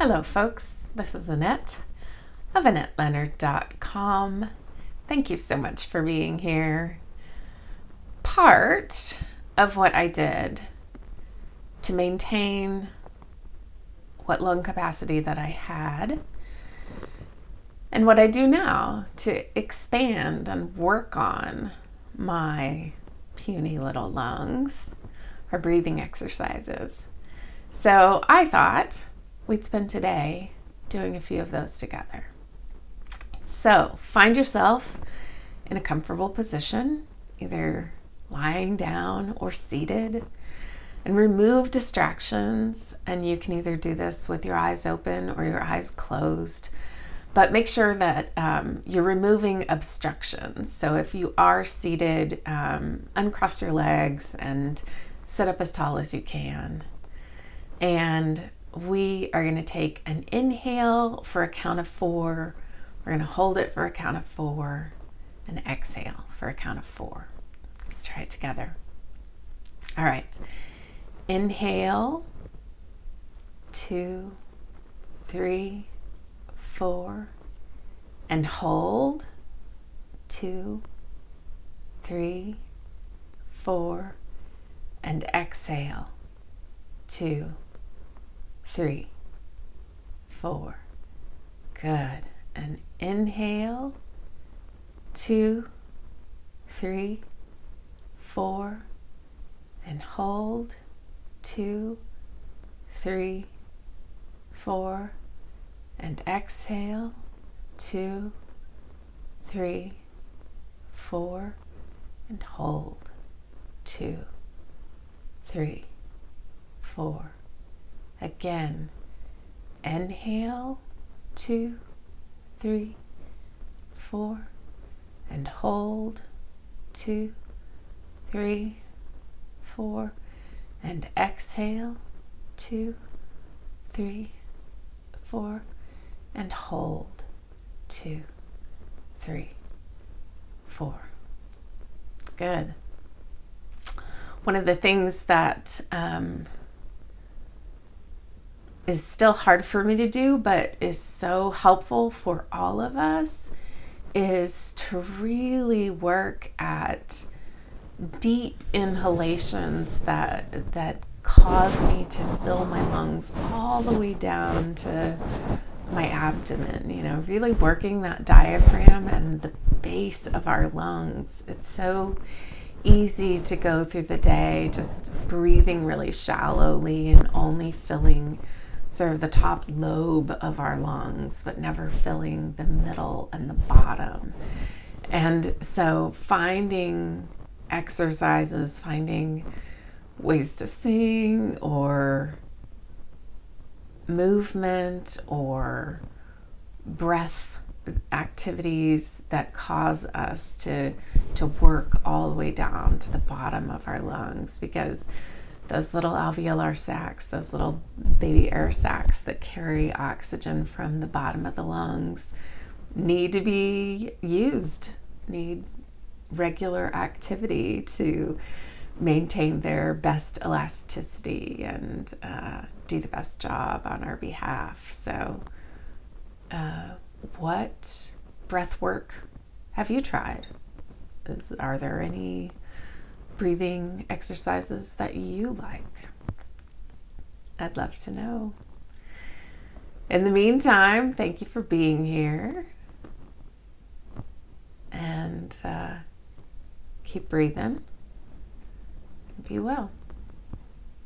Hello folks, this is Annette of AnnetteLeonard.com. Thank you so much for being here. Part of what I did to maintain what lung capacity that I had and what I do now to expand and work on my puny little lungs are breathing exercises. So I thought we'd spend today doing a few of those together. So find yourself in a comfortable position, either lying down or seated, and remove distractions. And you can either do this with your eyes open or your eyes closed, but make sure that you're removing obstructions. So if you are seated, uncross your legs and sit up as tall as you can. And we are going to take an inhale for a count of four. We're going to hold it for a count of four and exhale for a count of four. Let's try it together. All right. Inhale, 2, 3, 4, and hold, 2, 3, 4, and exhale, 2, 3, 4. Good. And inhale, 2, 3, 4, and hold, 2, 3, 4, and exhale, 2, 3, 4, and hold, 2, 3, 4. Again, inhale, 2, 3, 4, and hold, 2, 3, 4, and exhale, 2, 3, 4, and hold, 2, 3, 4. Good. One of the things that is still hard for me to do, but is so helpful for all of us, is to really work at deep inhalations that cause me to fill my lungs all the way down to my abdomen, you know, really working that diaphragm and the base of our lungs. It's so easy to go through the day just breathing really shallowly and only filling sort of the top lobe of our lungs, but never filling the middle and the bottom. And so finding exercises, finding ways to sing or movement or breath activities that cause us to work all the way down to the bottom of our lungs, because those little alveolar sacs, those little baby air sacs that carry oxygen from the bottom of the lungs, need to be used, need regular activity to maintain their best elasticity and do the best job on our behalf. So what breath work have you tried? Are there any breathing exercises that you like? I'd love to know. In the meantime, thank you for being here, and keep breathing. Be well.